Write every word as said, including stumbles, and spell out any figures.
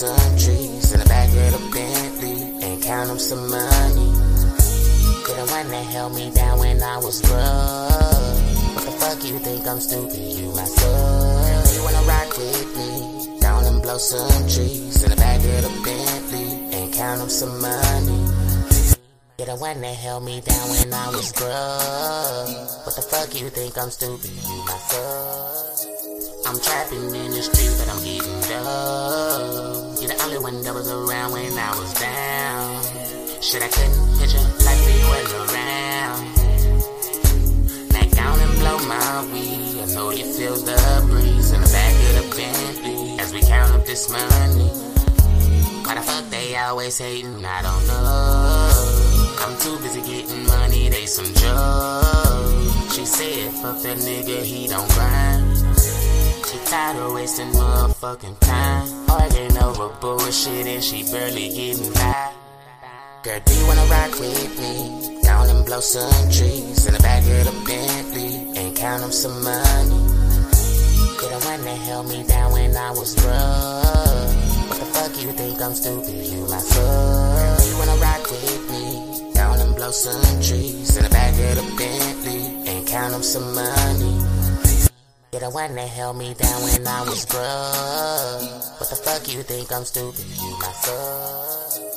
some trees in the back of the Bentley and count them some money. Couldn't one that held me down when I was broke. What the fuck you think I'm stupid? You my fool. You wanna rock with me? Down and blow some trees in the back of the Bentley and count them some money. You're the one that held me down when I was broke. What the fuck you think I'm stupid? You my fool. I'm trapping in the streets, but I'm getting dope. You're the only one that was around when I was down. Shit, I couldn't picture like we was around. Now down and blow my weed. I know you feel the breeze in the back of the Bentley as we count up this money. Why the fuck they always hating? I don't know. I'm too busy getting money, they some drugs. She said, fuck that nigga, he don't grind. She tired of wasting motherfucking time. Arguing over bullshit and she barely getting by. Girl, do you wanna rock with me? Down and blow some trees in the back of the Bentley and count them some money. You're the one that held me down when I was broke. What the fuck you think I'm stupid? You my fool. Do you wanna rock with me? Blow some trees in the back of the Bentley and count them some money. You're the one that held me down when I was broke. What the fuck you think I'm stupid? You my fool.